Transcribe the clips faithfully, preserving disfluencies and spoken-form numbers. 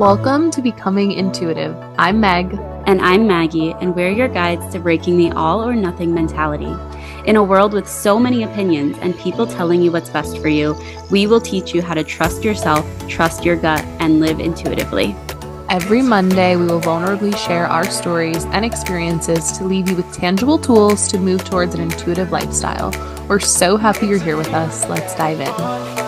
Welcome to Becoming Intuitive. I'm Meg. And I'm Maggie, and we're your guides to breaking the all or nothing mentality. In a world with so many opinions and people telling you what's best for you, we will teach you how to trust yourself, trust your gut, and live intuitively. Every Monday, we will vulnerably share our stories and experiences to leave you with tangible tools to move towards an intuitive lifestyle. We're so happy you're here with us. Let's dive in.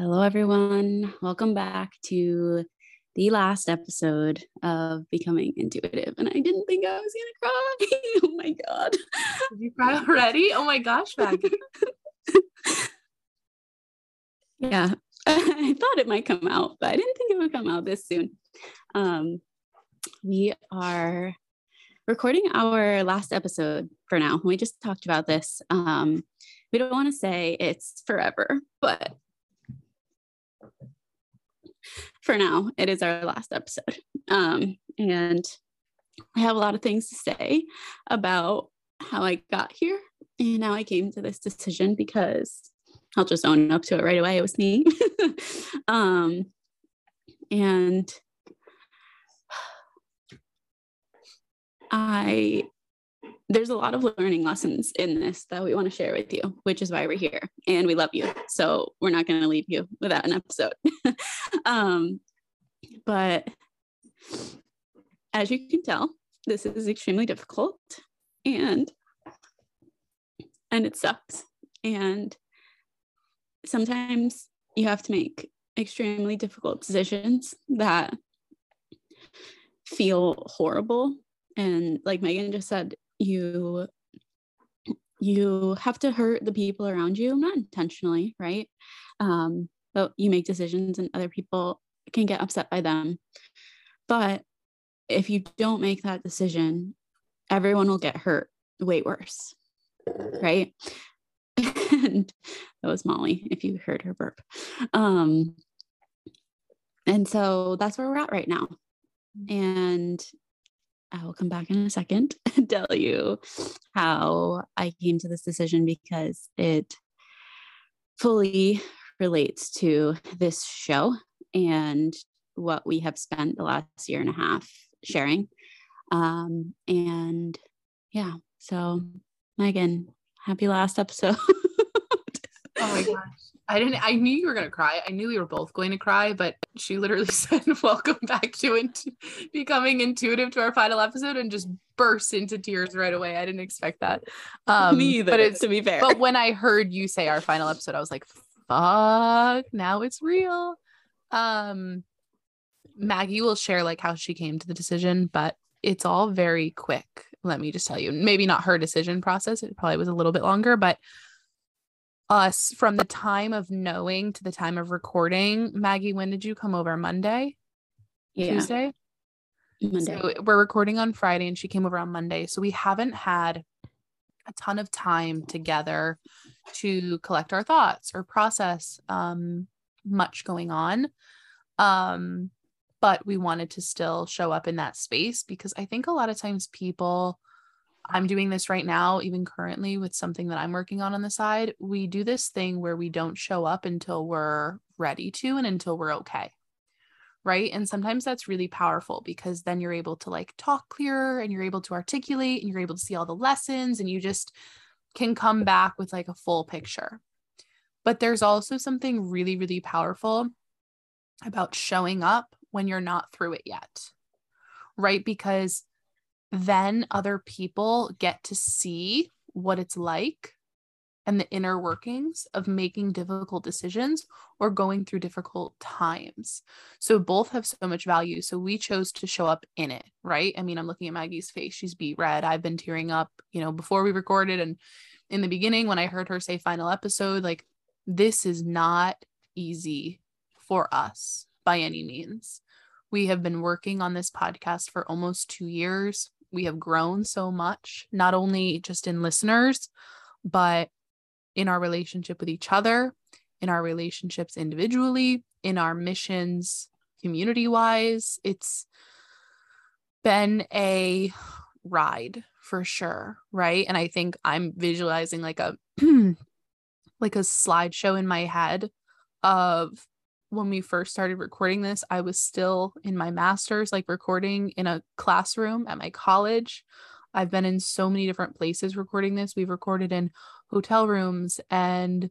Hello, everyone. Welcome back to the last episode of Becoming Intuitive. And I didn't think I was going to cry. Oh, my God. Did you cry already? Oh, my gosh, Maggie. Yeah, I thought it might come out, but I didn't think it would come out this soon. Um, we are recording our last episode for now. We just talked about this. Um, we don't want to say it's forever, but for now, it is our last episode. Um, and I have a lot of things to say about how I got here and how I came to this decision, because I'll just own up to it right away. It was me. um, and I, there's a lot of learning lessons in this that we want to share with you, which is why we're here, and we love you. So we're not going to leave you without an episode. um, but as you can tell, this is extremely difficult, and, and it sucks. And sometimes you have to make extremely difficult decisions that feel horrible. And like Megan just said, you, you have to hurt the people around you, not intentionally, right? Um, but you make decisions and other people can get upset by them. But if you don't make that decision, everyone will get hurt way worse, right? And that was Molly, if you heard her burp. Um, and so that's where we're at right now. And I will come back in a second and tell you how I came to this decision, because it fully relates to this show and what we have spent the last year and a half sharing. Um, and yeah, so Megan, happy last episode. Oh my gosh. I didn't, I knew you were going to cry. I knew we were both going to cry, but she literally said, welcome back to intu- becoming intuitive to our final episode, and just burst into tears right away. I didn't expect that. Um, Me either, but it's, to be fair. But when I heard you say our final episode, I was like, fuck, now it's real. Um, Maggie will share like how she came to the decision, but it's all very quick. Let me just tell you, maybe not her decision process. It probably was a little bit longer, but us from the time of knowing to the time of recording. Maggie, when did you come over? Monday? Yeah. Tuesday? Monday. So we're recording on Friday, and she came over on Monday. So we haven't had a ton of time together to collect our thoughts or process um, much going on. Um, but we wanted to still show up in that space, because I think a lot of times people, I'm doing this right now, even currently with something that I'm working on on the side, we do this thing where we don't show up until we're ready to, and until we're okay. Right. And sometimes that's really powerful, because then you're able to like talk clearer, and you're able to articulate, and you're able to see all the lessons, and you just can come back with like a full picture. But there's also something really, really powerful about showing up when you're not through it yet. Right. Because then other people get to see what it's like and the inner workings of making difficult decisions or going through difficult times. So both have so much value. So we chose to show up in it, right? I mean, I'm looking at Maggie's face. She's beet red. I've been tearing up, you know, before we recorded. And in the beginning, when I heard her say final episode, like, this is not easy for us by any means. We have been working on this podcast for almost two years. We have grown so much, not only just in listeners, but in our relationship with each other, in our relationships individually, in our missions, community-wise. It's been a ride for sure, right? And I think I'm visualizing like a like a slideshow in my head of when we first started recording this, I was still in my master's, like recording in a classroom at my college. I've been in so many different places recording this. We've recorded in hotel rooms and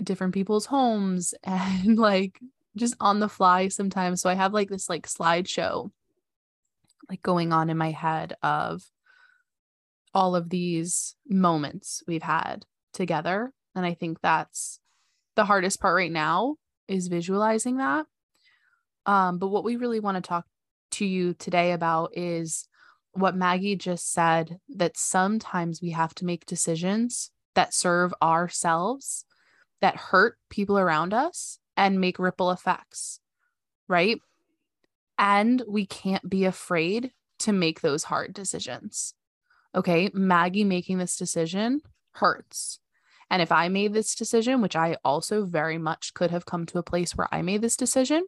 different people's homes and like just on the fly sometimes. So I have like this like slideshow like going on in my head of all of these moments we've had together. And I think that's the hardest part right now, is visualizing that. Um, but what we really want to talk to you today about is what Maggie just said, that sometimes we have to make decisions that serve ourselves, that hurt people around us and make ripple effects, right? And we can't be afraid to make those hard decisions. Okay, Maggie making this decision hurts. And if I made this decision, which I also very much could have come to a place where I made this decision,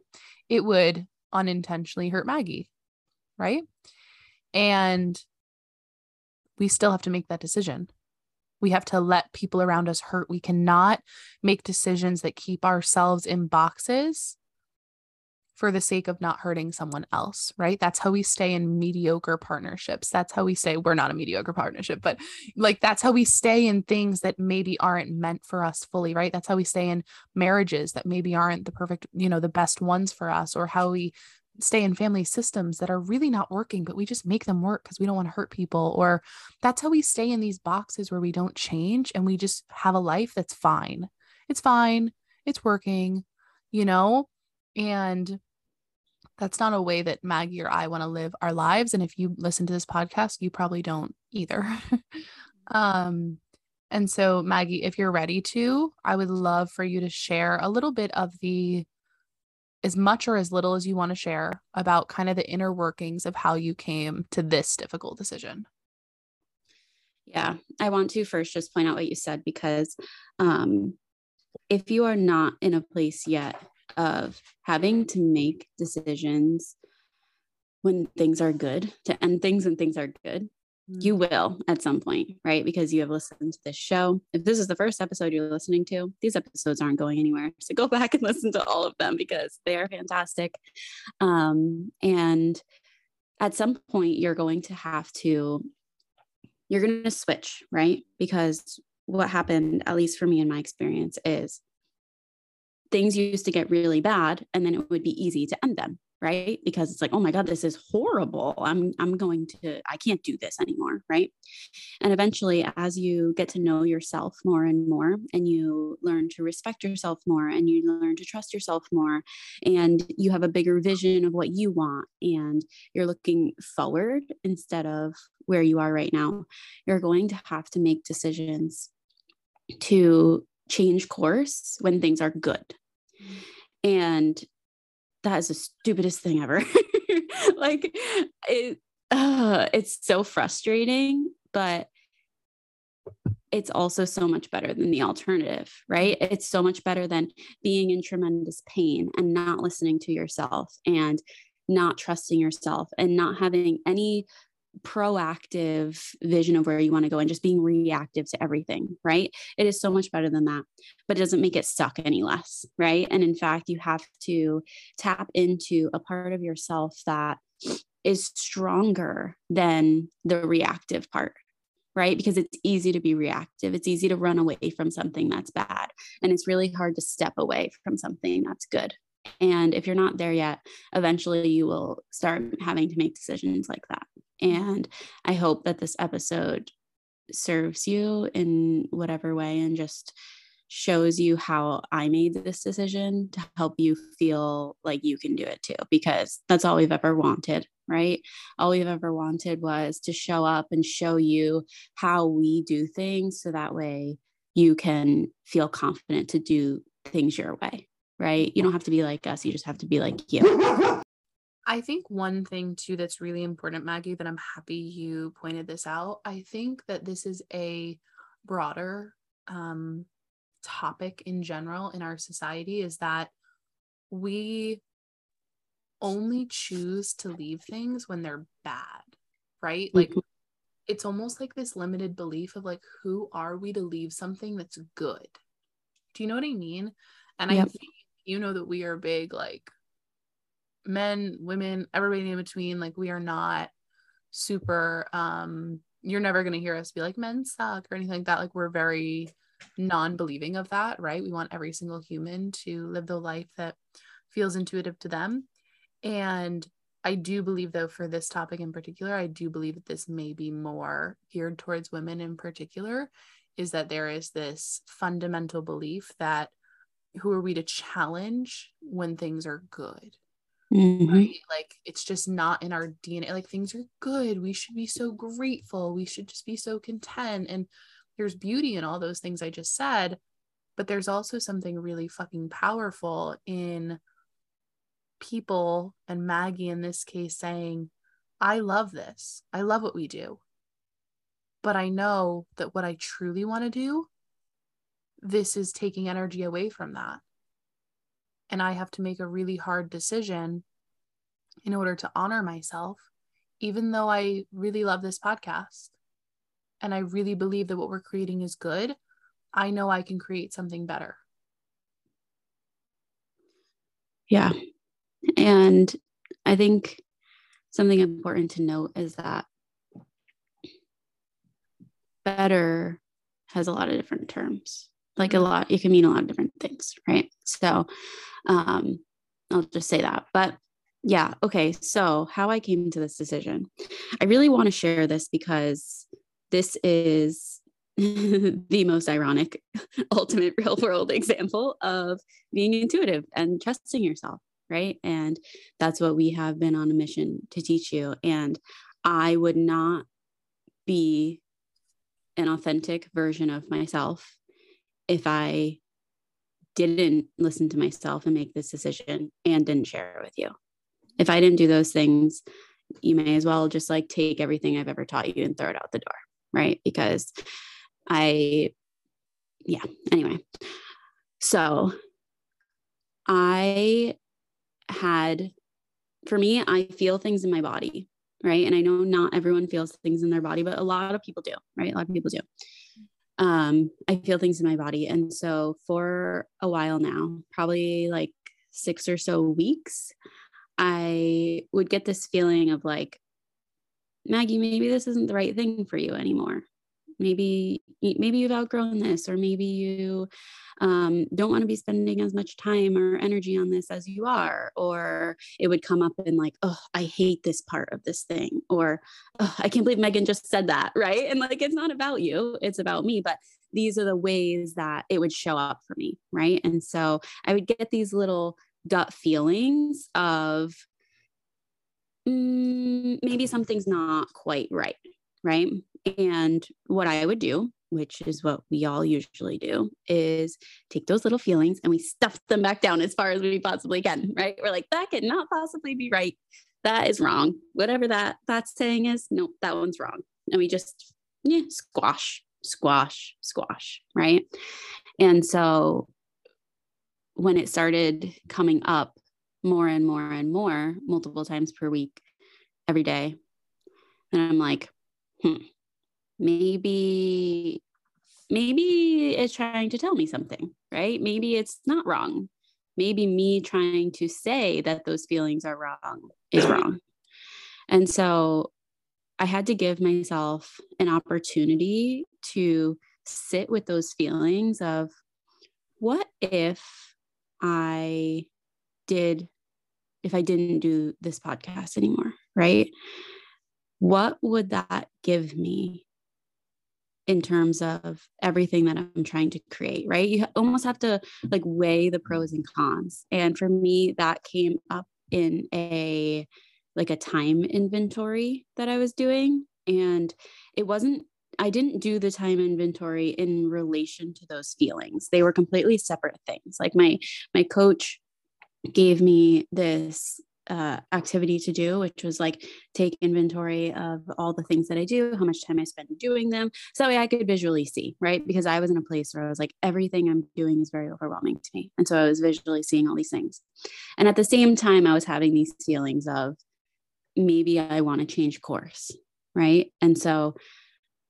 it would unintentionally hurt Maggie, right? And we still have to make that decision. We have to let people around us hurt. We cannot make decisions that keep ourselves in boxes for the sake of not hurting someone else, right? That's how we stay in mediocre partnerships. That's how we stay, we're not a mediocre partnership, but like, that's how we stay in things that maybe aren't meant for us fully, right? That's how we stay in marriages that maybe aren't the perfect, you know, the best ones for us, or how we stay in family systems that are really not working, but we just make them work because we don't want to hurt people. Or that's how we stay in these boxes where we don't change and we just have a life that's fine. It's fine. It's working, you know, and that's not a way that Maggie or I want to live our lives. And if you listen to this podcast, you probably don't either. um, and so Maggie, if you're ready to, I would love for you to share a little bit of the, as much or as little as you want to share, about kind of the inner workings of how you came to this difficult decision. Yeah. I want to first just point out what you said, because um, if you are not in a place yet of having to make decisions when things are good, to end things when things are good, you will at some point, right? Because you have listened to this show. If this is the first episode you're listening to, these episodes aren't going anywhere. So go back and listen to all of them because they are fantastic. Um, and at some point you're going to have to, you're going to switch, right? Because what happened, at least for me in my experience, is things used to get really bad and then it would be easy to end them, right? Because it's like, oh my God, this is horrible. I'm, I'm going to, I can't do this anymore, right? And eventually, as you get to know yourself more and more, and you learn to respect yourself more, and you learn to trust yourself more, and you have a bigger vision of what you want, and you're looking forward instead of where you are right now, you're going to have to make decisions to change course when things are good. And that is the stupidest thing ever. Like it, uh, it's so frustrating, but it's also so much better than the alternative, right? It's so much better than being in tremendous pain and not listening to yourself and not trusting yourself and not having any proactive vision of where you want to go and just being reactive to everything, right? It is so much better than that, but it doesn't make it suck any less, right? And in fact, you have to tap into a part of yourself that is stronger than the reactive part, right? Because it's easy to be reactive. It's easy to run away from something that's bad. And it's really hard to step away from something that's good. And if you're not there yet, eventually you will start having to make decisions like that. And I hope that this episode serves you in whatever way and just shows you how I made this decision to help you feel like you can do it too, because that's all we've ever wanted, right? All we've ever wanted was to show up and show you how we do things so that way you can feel confident to do things your way, right? You don't have to be like us. You just have to be like you. I think one thing too that's really important, Maggie, that I'm happy you pointed this out. I think that this is a broader um, topic in general in our society, is that we only choose to leave things when they're bad, right? Like it's almost like this limited belief of like, who are we to leave something that's good, Do you know what I mean? And yep. I think, you know, that we are big, like men, women, everybody in between, like we are not super, um, you're never going to hear us be like, men suck or anything like that. Like we're very non-believing of that, right? We want every single human to live the life that feels intuitive to them. And I do believe, though, for this topic in particular, I do believe that this may be more geared towards women in particular, is that there is this fundamental belief that who are we to challenge when things are good? Mm-hmm. Right? Like, it's just not in our D N A. Like, things are good. We should be so grateful. We should just be so content. And there's beauty in all those things I just said, but there's also something really fucking powerful in people, and Maggie in this case, saying, I love this. I love what we do. But I know that what I truly want to do, this is taking energy away from that. And I have to make a really hard decision in order to honor myself, even though I really love this podcast. And I really believe that what we're creating is good. I know I can create something better. Yeah. And I think something important to note is that better has a lot of different terms, like a lot, it can mean a lot of different things, right? So um, I'll just say that, but yeah. Okay. So how I came to this decision, I really want to share this because this is the most ironic, ultimate real world example of being intuitive and trusting yourself. Right. And that's what we have been on a mission to teach you. And I would not be an authentic version of myself if I didn't listen to myself and make this decision and didn't share it with you. If I didn't do those things, you may as well just like take everything I've ever taught you and throw it out the door. Right. Because I, yeah. Anyway. So I, had for me, I feel things in my body, right? And I know not everyone feels things in their body, but a lot of people do, right? A lot of people do. Um, I feel things in my body. And so for a while now, probably like six or so weeks, I would get this feeling of like, Maggie, maybe this isn't the right thing for you anymore. Maybe, maybe you've outgrown this, or maybe you um, don't want to be spending as much time or energy on this as you are. Or it would come up in like, oh, I hate this part of this thing. Or oh, I can't believe Megan just said that. Right. And like, it's not about you, it's about me. But these are the ways that it would show up for me. Right. And so I would get these little gut feelings of mm, maybe something's not quite right. Right. And what I would do, which is what we all usually do, is take those little feelings and we stuff them back down as far as we possibly can, right? We're like, that could not possibly be right. That is wrong. Whatever that that's saying is, nope, that one's wrong. And we just yeah, squash, squash, squash, right? And so when it started coming up more and more and more, multiple times per week, every day, and I'm like, hmm, maybe, maybe it's trying to tell me something, right? Maybe it's not wrong. Maybe me trying to say that those feelings are wrong is wrong. And so I had to give myself an opportunity to sit with those feelings of what if I did, if I didn't do this podcast anymore, right? What would that give me in terms of everything that I'm trying to create, right? You almost have to like weigh the pros and cons. And for me, that came up in a, like a time inventory that I was doing. And it wasn't, I didn't do the time inventory in relation to those feelings. They were completely separate things. Like my, my coach gave me this Uh, activity to do, which was like take inventory of all the things that I do, how much time I spend doing them. So that way I could visually see, right? Because I was in a place where I was like, everything I'm doing is very overwhelming to me. And so I was visually seeing all these things. And at the same time, I was having these feelings of maybe I want to change course, right? And so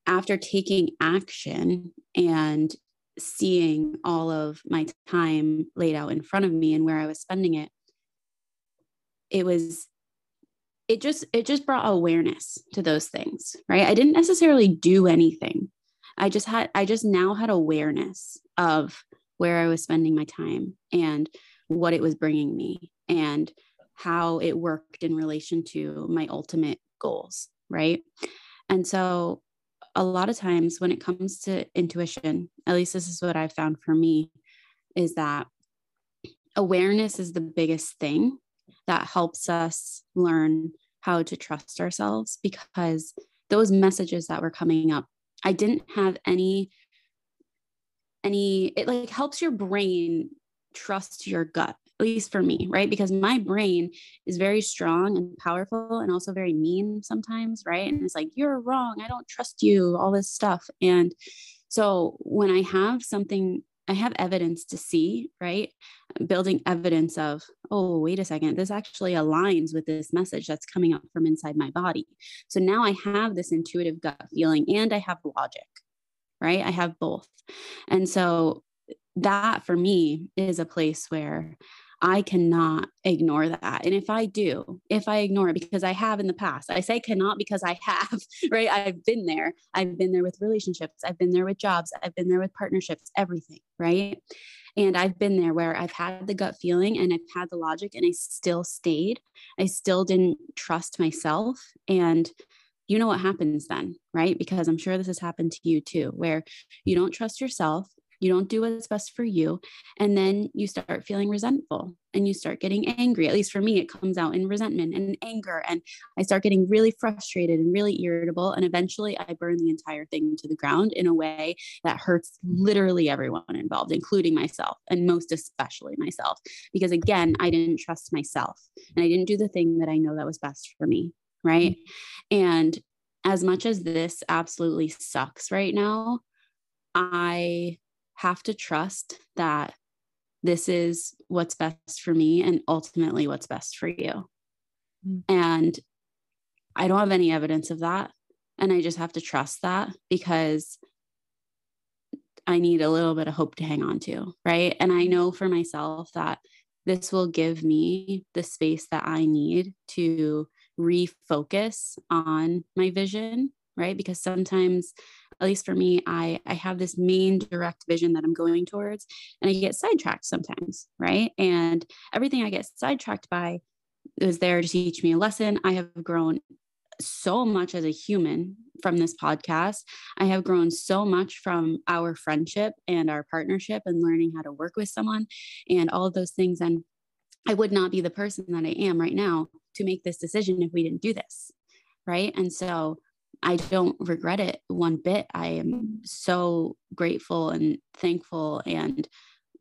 after taking action and seeing all of my time laid out in front of me and where I was spending it, it was, it just, it just brought awareness to those things, right? I didn't necessarily do anything. I just had, I just now had awareness of where I was spending my time and what it was bringing me and how it worked in relation to my ultimate goals, right? And so a lot of times when it comes to intuition, at least this is what I've found for me, is that awareness is the biggest thing that helps us learn how to trust ourselves, because those messages that were coming up, I didn't have any, any, it like helps your brain trust your gut, at least for me, right? Because my brain is very strong and powerful and also very mean sometimes, right? And it's like, you're wrong, I don't trust you, all this stuff. And so when I have something, I have evidence to see, right? Building evidence of, oh, wait a second, this actually aligns with this message that's coming up from inside my body. So now I have this intuitive gut feeling and I have logic, right? I have both. And so that for me is a place where I cannot ignore that. And if I do, if I ignore it, because I have in the past, I say cannot because I have, right? I've been there. I've been there with relationships. I've been there with jobs. I've been there with partnerships, everything, right? And I've been there where I've had the gut feeling and I've had the logic and I still stayed. I still didn't trust myself. And you know what happens then, right? Because I'm sure this has happened to you too, where you don't trust yourself. You don't do what's best for you. And then you start feeling resentful and you start getting angry. At least for me, it comes out in resentment and anger. And I start getting really frustrated and really irritable. And eventually I burn the entire thing to the ground in a way that hurts literally everyone involved, including myself, and most especially myself, because again, I didn't trust myself and I didn't do the thing that I know that was best for me. Right. And as much as this absolutely sucks right now, I have to trust that this is what's best for me and ultimately what's best for you. Mm. And I don't have any evidence of that. And I just have to trust that because I need a little bit of hope to hang on to, right? And I know for myself that this will give me the space that I need to refocus on my vision, right? Because sometimes, at least for me, I, I have this main direct vision that I'm going towards and I get sidetracked sometimes, right? And everything I get sidetracked by is there to teach me a lesson. I have grown so much as a human from this podcast. I have grown so much from our friendship and our partnership and learning how to work with someone and all of those things. And I would not be the person that I am right now to make this decision if we didn't do this, right? And so I don't regret it one bit. I am so grateful and thankful and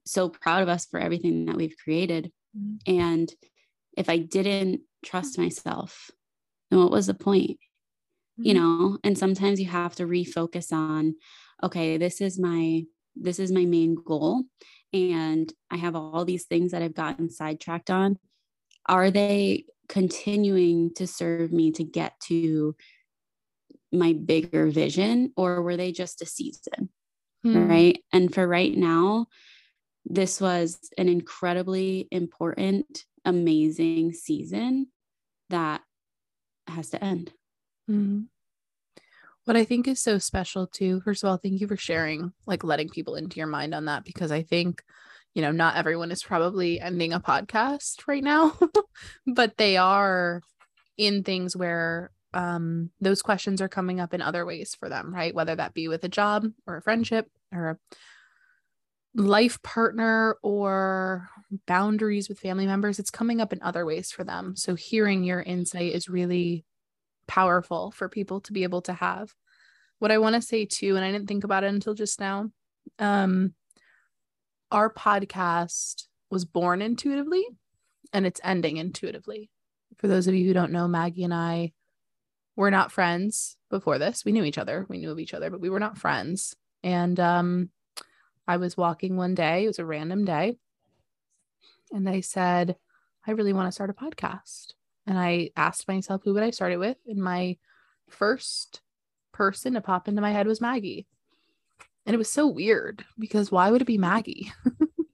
so proud of us for everything that we've created. Mm-hmm. And if I didn't trust myself, then what was the point? Mm-hmm. You know, and sometimes you have to refocus on, okay, this is my, this is my main goal. And I have all these things that I've gotten sidetracked on. Are they continuing to serve me to get to my bigger vision, or were they just a season? Mm. Right. And for right now, this was an incredibly important, amazing season that has to end. Mm. What I think is so special too, first of all, thank you for sharing, like letting people into your mind on that, because I think, you know, not everyone is probably ending a podcast right now, but they are in things where um, those questions are coming up in other ways for them, right? Whether that be with a job or a friendship or a life partner or boundaries with family members, it's coming up in other ways for them. So hearing your insight is really powerful for people to be able to have. What I want to say too, and I didn't think about it until just now, um, our podcast was born intuitively and it's ending intuitively. For those of you who don't know, Maggie and I were not friends before this. We knew each other. We knew of each other, but we were not friends. And um, I was walking one day, it was a random day. And I said, I really want to start a podcast. And I asked myself, who would I start it with? And my first person to pop into my head was Maggie. And it was so weird because why would it be Maggie?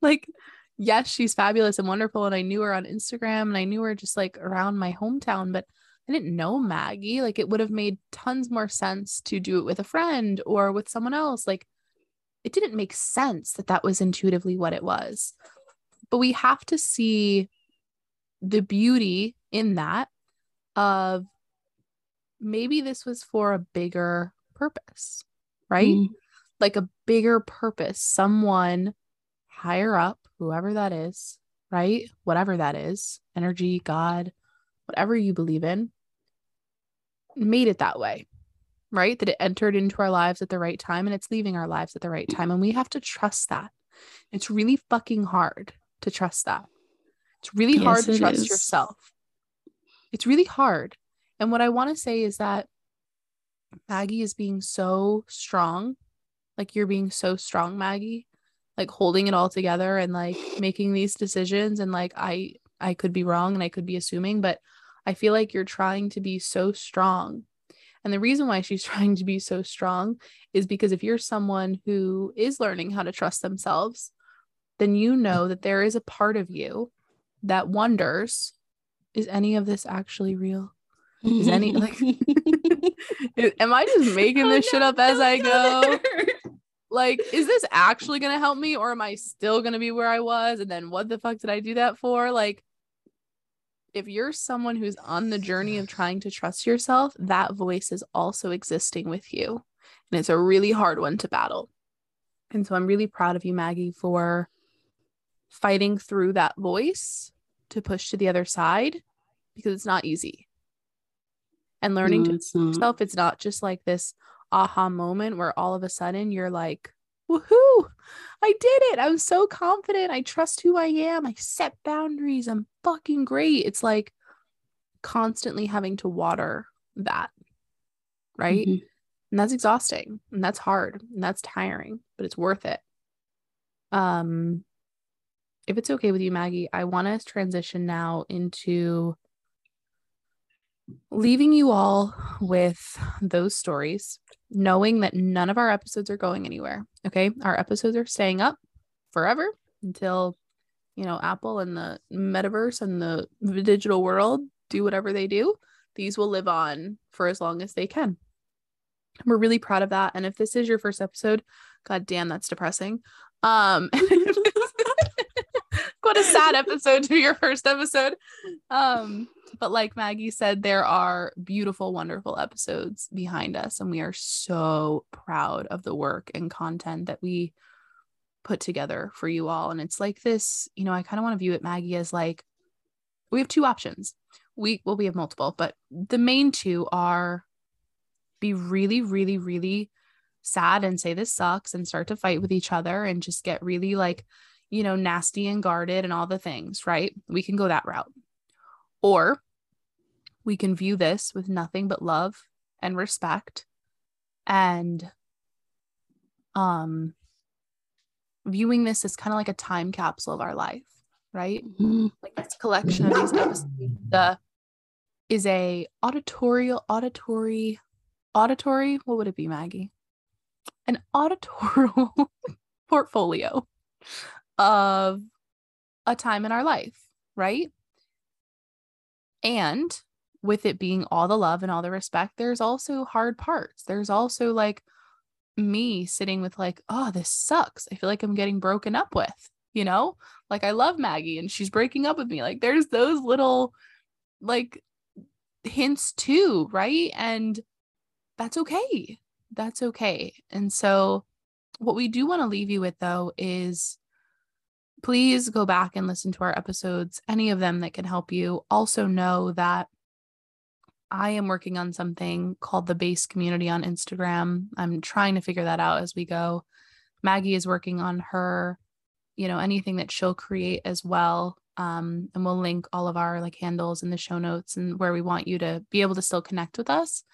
Like, yes, she's fabulous and wonderful. And I knew her on Instagram and I knew her just like around my hometown, but I didn't know Maggie. Like, it would have made tons more sense to do it with a friend or with someone else. Like, it didn't make sense that that was intuitively what it was. But we have to see the beauty in that of maybe this was for a bigger purpose, right? Mm. Like a bigger purpose, someone higher up, whoever that is, right? Whatever that is, energy, God, whatever you believe in, made it that way, right? That it entered into our lives at the right time and it's leaving our lives at the right time. And we have to trust that. It's really fucking hard to trust that. It's really yes, hard to trust is. yourself. It's really hard. And what I want to say is that Maggie is being so strong. Like, you're being so strong, Maggie, like holding it all together and like making these decisions. And like, I, I could be wrong and I could be assuming, but I feel like you're trying to be so strong. And the reason why she's trying to be so strong is because if you're someone who is learning how to trust themselves, then you know that there is a part of you that wonders, is any of this actually real? Is any like, am I just making this oh, shit no, up as no, I go? Like, is this actually going to help me, or am I still going to be where I was? And then what the fuck did I do that for? Like, if you're someone who's on the journey of trying to trust yourself, that voice is also existing with you. And it's a really hard one to battle. And so I'm really proud of you, Maggie, for fighting through that voice to push to the other side, because it's not easy. And learning no, to it's yourself, it's not just like this aha moment where all of a sudden you're like, woohoo, I did it. I'm so confident. I trust who I am. I set boundaries. I'm fucking great. It's like constantly having to water that. Right. Mm-hmm. And that's exhausting. And that's hard. And that's tiring, but it's worth it. Um, if it's okay with you, Maggie, I want to transition now into leaving you all with those stories, knowing that none of our episodes are going anywhere. Okay. Our episodes are staying up forever until, you know, Apple and the metaverse and the digital world do whatever they do. These will live on for as long as they can. We're really proud of that. And if this is your first episode, God damn, that's depressing. Um, what a sad episode to be your first episode. Um, But like Maggie said, there are beautiful, wonderful episodes behind us. And we are so proud of the work and content that we put together for you all. And it's like this, you know, I kind of want to view it, Maggie, as like, we have two options. We, well, we have multiple, but the main two are be really, really, really sad and say this sucks and start to fight with each other and just get really like, you know, nasty and guarded and all the things, right? We can go that route. Or we can view this with nothing but love and respect and um, viewing this as kind of like a time capsule of our life, right? Mm-hmm. Like this collection of these episodes the, is a auditorial, auditory, auditory, what would it be, Maggie? An auditorial portfolio of a time in our life, right? And with it being all the love and all the respect, there's also hard parts. There's also like me sitting with like, oh, this sucks. I feel like I'm getting broken up with, you know, like I love Maggie and she's breaking up with me. Like there's those little like hints too, right? And that's okay. That's okay. And so what we do want to leave you with though is please go back and listen to our episodes, any of them that can help you. Also know that I am working on something called the Base Community on Instagram. I'm trying to figure that out as we go. Maggie is working on her, you know, anything that she'll create as well. Um, and we'll link all of our like handles in the show notes and where we want you to be able to still connect with us.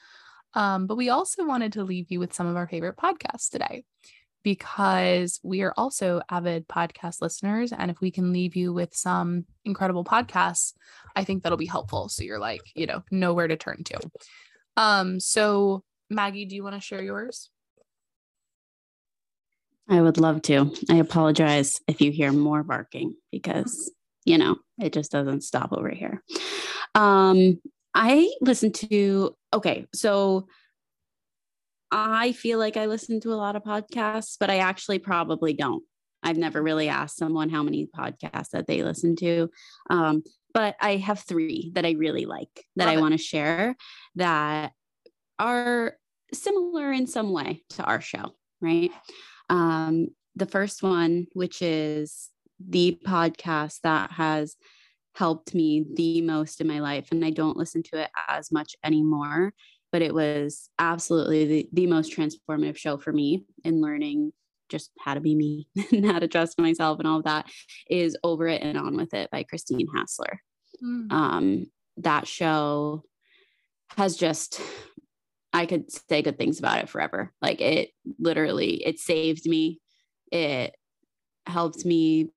Um, but we also wanted to leave you with some of our favorite podcasts today, because we are also avid podcast listeners. And if we can leave you with some incredible podcasts, I think that'll be helpful. So you're like, you know, know where to turn to. Um, so Maggie, do you want to share yours? I would love to. I apologize if you hear more barking because, you know, it just doesn't stop over here. Um, I listened to, okay, so I feel like I listen to a lot of podcasts, but I actually probably don't. I've never really asked someone how many podcasts that they listen to. Um, but I have three that I really like that Love I want to share that are similar in some way to our show, right? Um, the first one, which is the podcast that has helped me the most in my life, and I don't listen to it as much anymore, but it was absolutely the, the most transformative show for me in learning just how to be me and how to trust myself and all of that, is Over It and On With It by Christine Hassler. Mm. Um, that show has just, I could say good things about it forever. Like it literally, it saved me. It helped me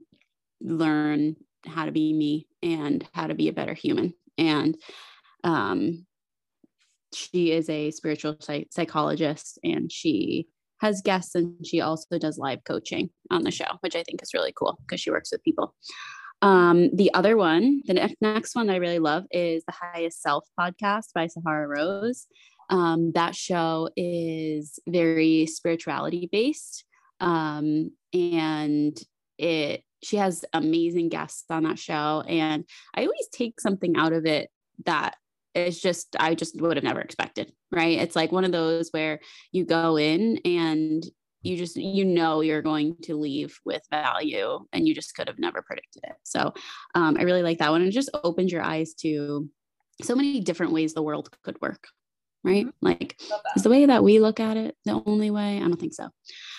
learn how to be me and how to be a better human. And, um, she is a spiritual psych- psychologist and she has guests, and she also does live coaching on the show, which I think is really cool because she works with people. Um, the other one, the ne- next one that I really love is the Highest Self podcast by Sahara Rose. Um, that show is very spirituality based. Um, and it, she has amazing guests on that show. And I always take something out of it that it's just, I just would have never expected, right? It's like one of those where you go in and you just, you know, you're going to leave with value and you just could have never predicted it. So um, I really like that one. It just opens your eyes to so many different ways the world could work, right? Like is the way that we look at it the only way? I don't think so.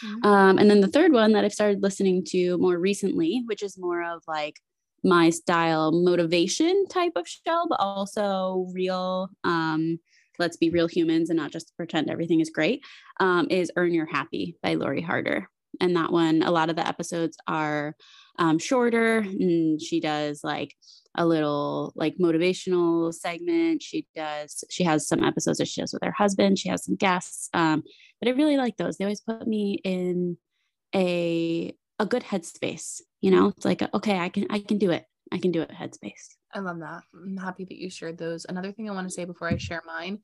Mm-hmm. Um, and then the third one that I've started listening to more recently, which is more of like my style motivation type of show, but also real, um, let's be real humans and not just pretend everything is great, um, is Earn Your Happy by Lori Harder. And that one, a lot of the episodes are um, shorter, and she does like a little like motivational segment. She does, she has some episodes that she does with her husband. She has some guests, um, but I really like those. They always put me in a, a good headspace. You know, it's like, okay, I can, I can do it. I can do it. Headspace. I love that. I'm happy that you shared those. Another thing I want to say before I share mine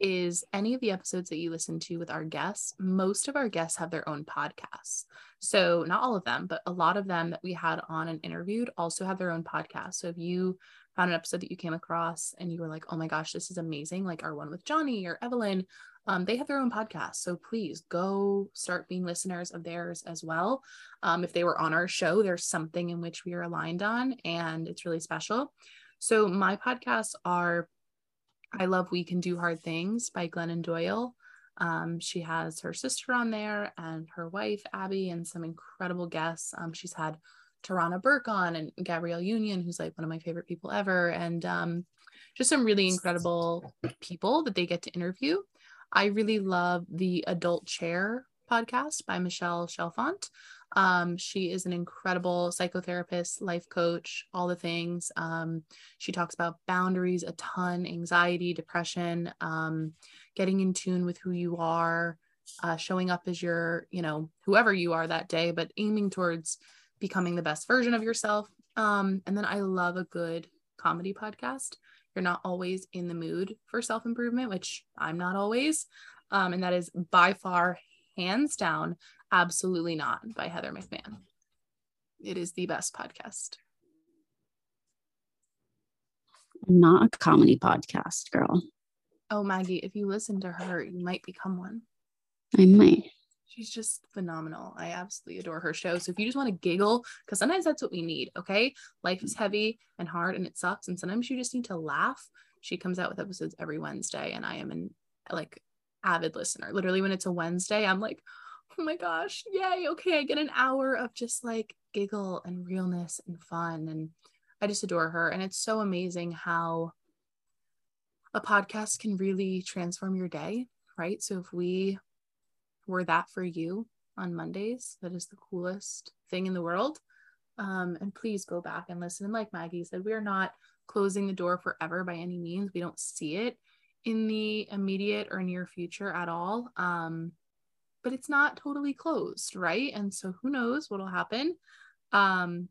is any of the episodes that you listen to with our guests, most of our guests have their own podcasts. So not all of them, but a lot of them that we had on and interviewed also have their own podcasts. So if you found an episode that you came across and you were like, oh my gosh, this is amazing. Like our one with Johnny or Evelyn, Um, they have their own podcast, so please go start being listeners of theirs as well. Um, if they were on our show, there's something in which we are aligned on, and it's really special. So my podcasts are, I love We Can Do Hard Things by Glennon Doyle. Um, she has her sister on there and her wife, Abby, and some incredible guests. Um, she's had Tarana Burke on and Gabrielle Union, who's like one of my favorite people ever, and um, just some really incredible people that they get to interview. I really love the Adult Chair podcast by Michelle Shelfont. Um, she is an incredible psychotherapist, life coach, all the things. Um, she talks about boundaries a ton, anxiety, depression, um, getting in tune with who you are, uh, showing up as your, you know, whoever you are that day, but aiming towards becoming the best version of yourself. Um, and then I love a good comedy podcast. You're not always in the mood for self-improvement, which I'm not always. Um, and that is by far, hands down, Absolutely Not by Heather McMahon. It is the best podcast. I'm not a comedy podcast girl. Oh, Maggie, if you listen to her, you might become one. I might. She's just phenomenal. I absolutely adore her show. So if you just want to giggle, because sometimes that's what we need, okay? Life is heavy and hard and it sucks. And sometimes you just need to laugh. She comes out with episodes every Wednesday and I am an like avid listener. Literally when it's a Wednesday, I'm like, oh my gosh, yay. Okay, I get an hour of just like giggle and realness and fun. And I just adore her. And it's so amazing how a podcast can really transform your day, right? So if we were that for you on Mondays, that is the coolest thing in the world. Um, and please go back and listen. And like Maggie said, we are not closing the door forever by any means. We don't see it in the immediate or near future at all. Um, but it's not totally closed, right? And so who knows what'll happen. Um,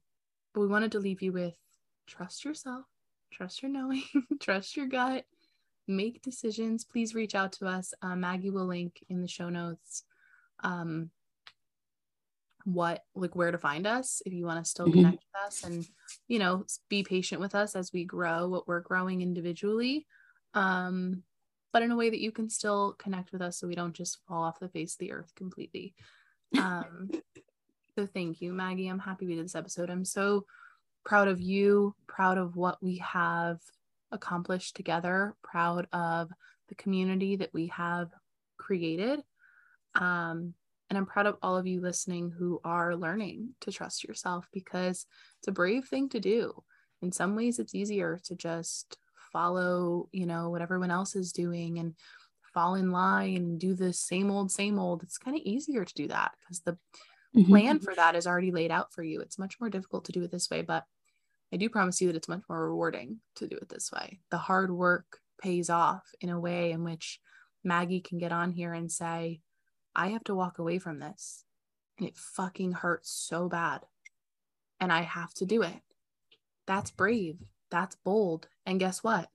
but we wanted to leave you with trust yourself, trust your knowing, trust your gut, make decisions. Please reach out to us. Uh, Maggie will link in the show notes um, what, like where to find us if you want to still mm-hmm. connect with us, and, you know, be patient with us as we grow what we're growing individually. Um, but in a way that you can still connect with us so we don't just fall off the face of the earth completely. Um, so thank you, Maggie. I'm happy we did this episode. I'm so proud of you, proud of what we have accomplished together, proud of the community that we have created. Um, and I'm proud of all of you listening who are learning to trust yourself, because it's a brave thing to do. In some ways, it's easier to just follow, you know, what everyone else is doing and fall in line and do the same old, same old. It's kind of easier to do that because the mm-hmm. plan for that is already laid out for you. It's much more difficult to do it this way, but I do promise you that it's much more rewarding to do it this way. The hard work pays off in a way in which Maggie can get on here and say, I have to walk away from this and it fucking hurts so bad and I have to do it. That's brave. That's bold. And guess what?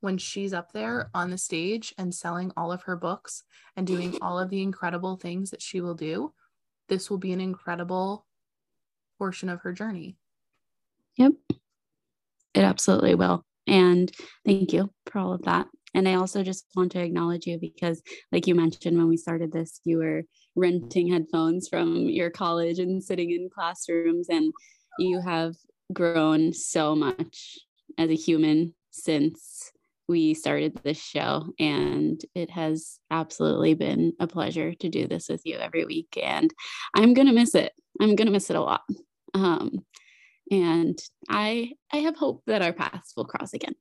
When she's up there on the stage and selling all of her books and doing all of the incredible things that she will do, this will be an incredible portion of her journey. Yep. It absolutely will. And thank you for all of that. And I also just want to acknowledge you because, like you mentioned, when we started this, you were renting headphones from your college and sitting in classrooms, and you have grown so much as a human since we started this show. And it has absolutely been a pleasure to do this with you every week. And I'm going to miss it. I'm going to miss it a lot. Um, and I, I have hope that our paths will cross again.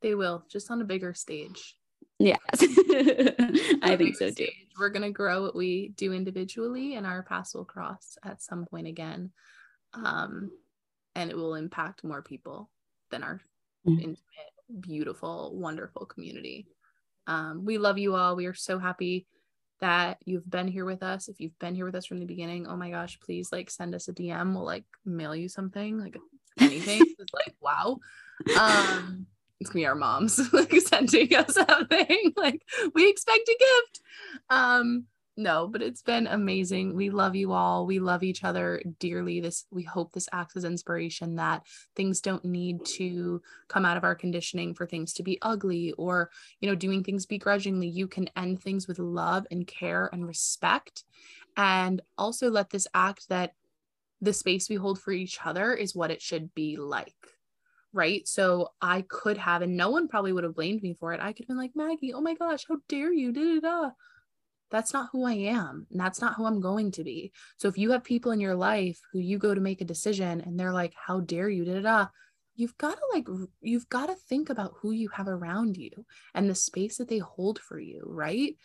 They will, just on a bigger stage. Yes, I think so too. We're going to grow what we do individually and our paths will cross at some point again. Um, and it will impact more people than our intimate, beautiful, wonderful community. Um, we love you all. We are so happy that you've been here with us. If you've been here with us from the beginning, oh my gosh, please like send us a D M. We'll like mail you something, like anything. It's like, wow. Um, it's gonna be our moms like sending us something. Like, we expect a gift. Um, No, but it's been amazing. We love you all. We love each other dearly. This, we hope this acts as inspiration that things don't need to come out of our conditioning for things to be ugly or, you know, doing things begrudgingly. You can end things with love and care and respect. And also let this act that the space we hold for each other is what it should be like. Right. So I could have, and no one probably would have blamed me for it. I could have been like, Maggie, oh my gosh, how dare you? Da, da, da. That's not who I am. And that's not who I'm going to be. So if you have people in your life who you go to make a decision and they're like, how dare you, da, da, da, you've got to like, you've got to think about who you have around you and the space that they hold for you. Right.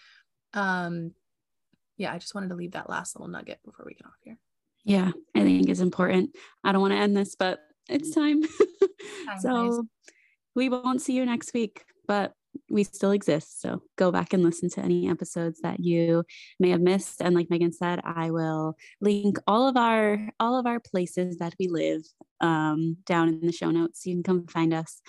Um, yeah. I just wanted to leave that last little nugget before we get off here. Yeah. I think it's important. I don't want to end this, but it's time. time so guys. We won't see you next week, but we still exist. So go back and listen to any episodes that you may have missed. And like Megan said, I will link all of our, all of our places that we live um, down in the show notes. You can come find us.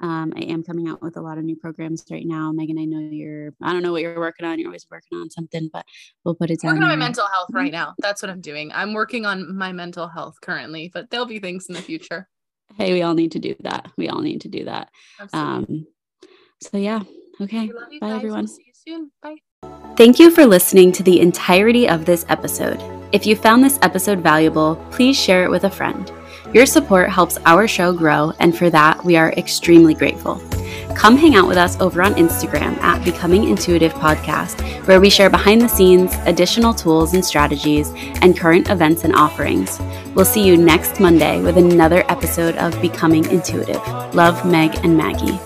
Um, I am coming out with a lot of new programs right now. Megan, I know you're, I don't know what you're working on. You're always working on something, but we'll put it down. I'm working on my mental health right now. That's what I'm doing. I'm working on my mental health currently, but there'll be things in the future. Hey, we all need to do that. We all need to do that. Absolutely. Um, So yeah, okay. Bye guys. Everyone. We'll see you soon. Bye. Thank you for listening to the entirety of this episode. If you found this episode valuable, please share it with a friend. Your support helps our show grow, and for that, we are extremely grateful. Come hang out with us over on Instagram at Becoming Intuitive Podcast, where we share behind the scenes, additional tools and strategies, and current events and offerings. We'll see you next Monday with another episode of Becoming Intuitive. Love, Meg and Maggie.